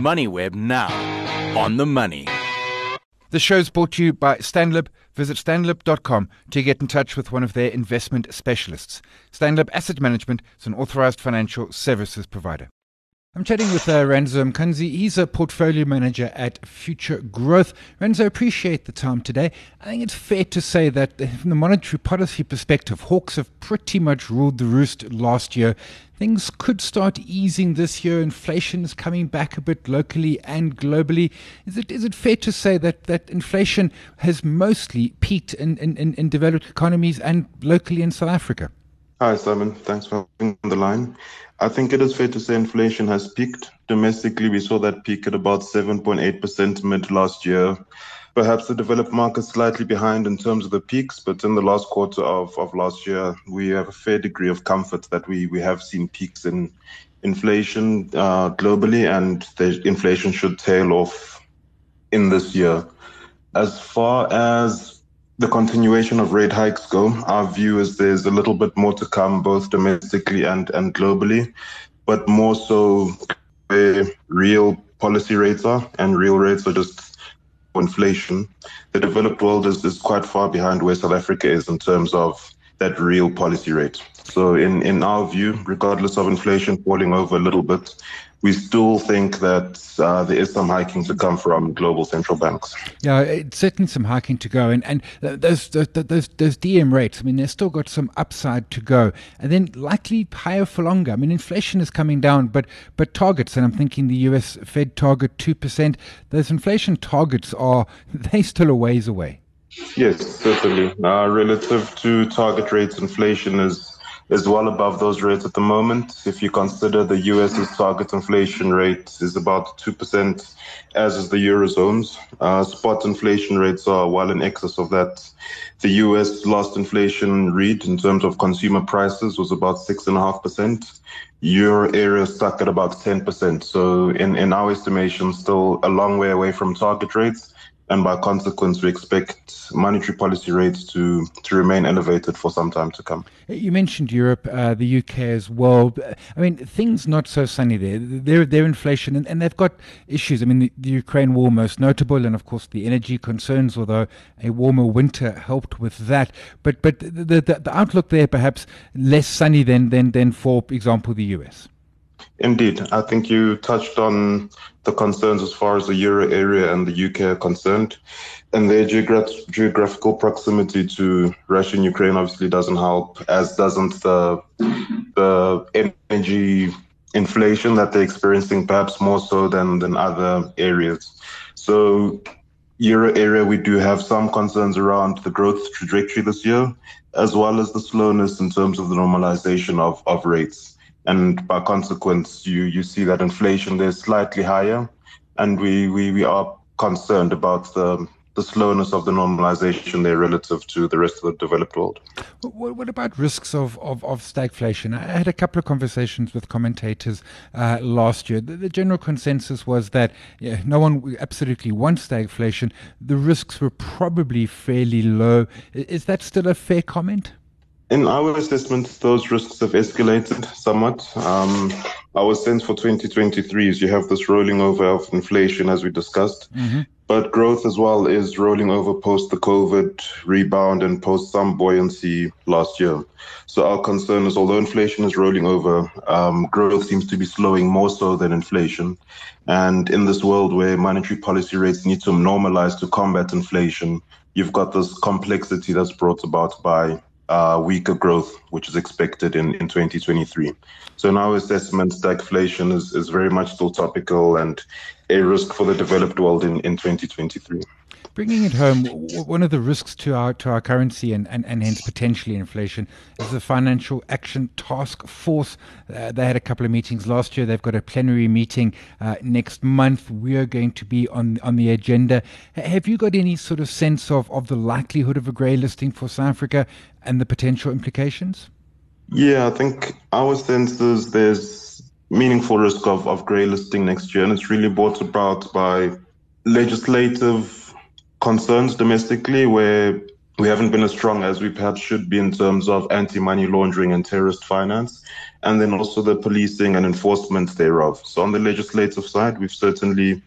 MoneyWeb now. On the money. The show's brought to you by Stanlib. Visit stanlib.com to get in touch with one of their investment specialists. Stanlib Asset Management is an authorized financial services provider. I'm chatting with Renzo Mkanzi. He's a portfolio manager at Future Growth. Renzo, appreciate the time today. I think it's fair to say that from the monetary policy perspective, hawks have pretty much ruled the roost last year. Things could start easing this year. Inflation is coming back a bit locally and globally. Is it fair to say that inflation has mostly peaked in developed economies and locally in South Africa? Hi, Simon. Thanks for having me on the line. I think it is fair to say inflation has peaked. Domestically, we saw that peak at about 7.8% mid last year. Perhaps the developed market's slightly behind in terms of the peaks, but in the last quarter of last year, we have a fair degree of comfort that we have seen peaks in inflation globally, and the inflation should tail off in this year. As far as the continuation of rate hikes go, our view is there's a little bit more to come, both domestically and globally, but more so where real policy rates are, and real rates are just inflation. The developed world is quite far behind where South Africa is in terms of that real policy rate. So in our view, regardless of inflation falling over a little bit, we still think that there is some hiking to come from global central banks. Yeah, it's certainly some hiking to go. And those DM rates, I mean, they've still got some upside to go. And then likely higher for longer. I mean, inflation is coming down, but targets, and I'm thinking the US Fed target 2%, those inflation targets they're still a ways away. Yes, certainly. Relative to target rates, inflation is well above those rates at the moment. If you consider the US's target inflation rate is about 2%, as is the Eurozone's. Spot inflation rates are well in excess of that. The US last inflation read in terms of consumer prices was about 6.5%. Euro area stuck at about 10%. So in our estimation, still a long way away from target rates. And by consequence, we expect monetary policy rates to remain elevated for some time to come. You mentioned Europe, the UK as well. I mean, things not so sunny there. Their inflation, and they've got issues. I mean, the Ukraine war most notable, and of course the energy concerns, although a warmer winter helped with that. But the outlook there perhaps less sunny than for example, the US. Indeed. I think you touched on the concerns as far as the euro area and the UK are concerned. And their geographical proximity to Russia and Ukraine obviously doesn't help, as doesn't the energy inflation that they're experiencing, perhaps more so than other areas. So euro area, we do have some concerns around the growth trajectory this year, as well as the slowness in terms of the normalization of rates. And by consequence, you see that inflation there is slightly higher, and we are concerned about the slowness of the normalization there relative to the rest of the developed world. What about risks of stagflation? I had a couple of conversations with commentators last year. The general consensus was that no one absolutely wants stagflation. The risks were probably fairly low. Is that still a fair comment? In our assessment, those risks have escalated somewhat. Our sense for 2023 is you have this rolling over of inflation, as we discussed, but growth as well is rolling over post the COVID rebound and post some buoyancy last year. So our concern is, although inflation is rolling over, growth seems to be slowing more so than inflation. And in this world where monetary policy rates need to normalize to combat inflation, you've got this complexity that's brought about by weaker growth, which is expected in 2023. So in our assessment, stagflation is very much still topical and a risk for the developed world in 2023. Bringing it home, one of the risks to our currency and hence potentially inflation is the Financial Action Task Force. They had a couple of meetings last year. They've got a plenary meeting next month. We are going to be on the agenda. Have you got any sort of sense of the likelihood of a grey listing for South Africa and the potential implications? Yeah, I think our sense is there's meaningful risk of grey listing next year, and it's really brought about by legislative concerns domestically, where We haven't been as strong as we perhaps should be in terms of anti-money laundering and terrorist finance, and then also the policing and enforcement thereof. So on the legislative side, we've certainly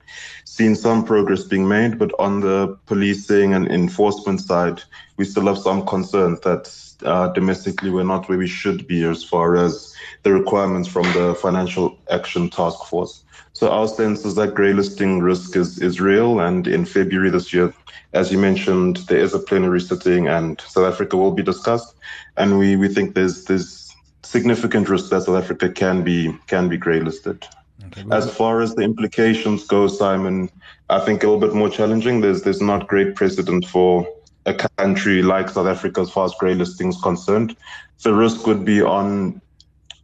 seen some progress being made, but on the policing and enforcement side, we still have some concerns that domestically we're not where we should be as far as the requirements from the Financial Action Task Force. So our sense is that grey listing risk is real, and in February this year, as you mentioned, there is a plenary sitting and South Africa will be discussed, and we think there's significant risk that South Africa can be grey listed. Okay, well, as far as the implications go, Simon, I think a little bit more challenging. There's not great precedent for a country like South Africa as far as grey listing is concerned. The risk would be on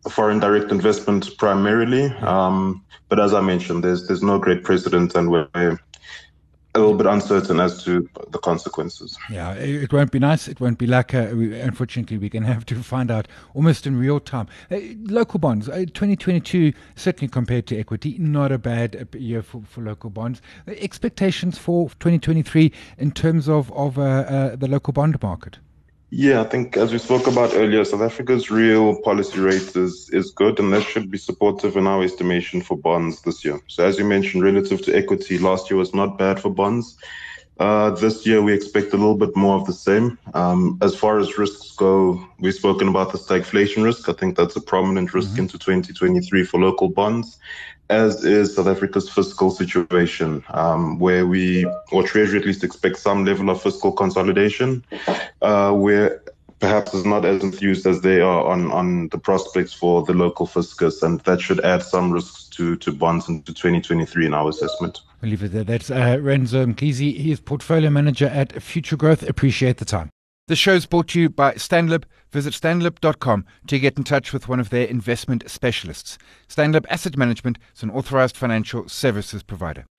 foreign direct investment primarily, but as I mentioned, there's no great precedent, and we're a little bit uncertain as to the consequences. Yeah, it won't be nice. It won't be lacquer. Unfortunately, we're going to have to find out almost in real time. Local bonds, 2022, certainly compared to equity, not a bad year for local bonds. Expectations for 2023 in terms of the local bond market? Yeah, I think as we spoke about earlier, South Africa's real policy rate is good, and that should be supportive in our estimation for bonds this year. So as you mentioned, relative to equity, last year was not bad for bonds. This year, we expect a little bit more of the same. As far as risks go, we've spoken about the stagflation risk. I think that's a prominent risk into 2023 for local bonds, as is South Africa's fiscal situation, where we, or Treasury at least, expect some level of fiscal consolidation, where perhaps is not as enthused as they are on the prospects for the local fiscus, and that should add some risks to bonds into 2023 in our assessment. We'll leave it there. That's Renzo Mkanzi. He is Portfolio Manager at Future Growth. Appreciate the time. The show's brought to you by Stanlib. Visit stanlib.com to get in touch with one of their investment specialists. Stanlib Asset Management is an authorized financial services provider.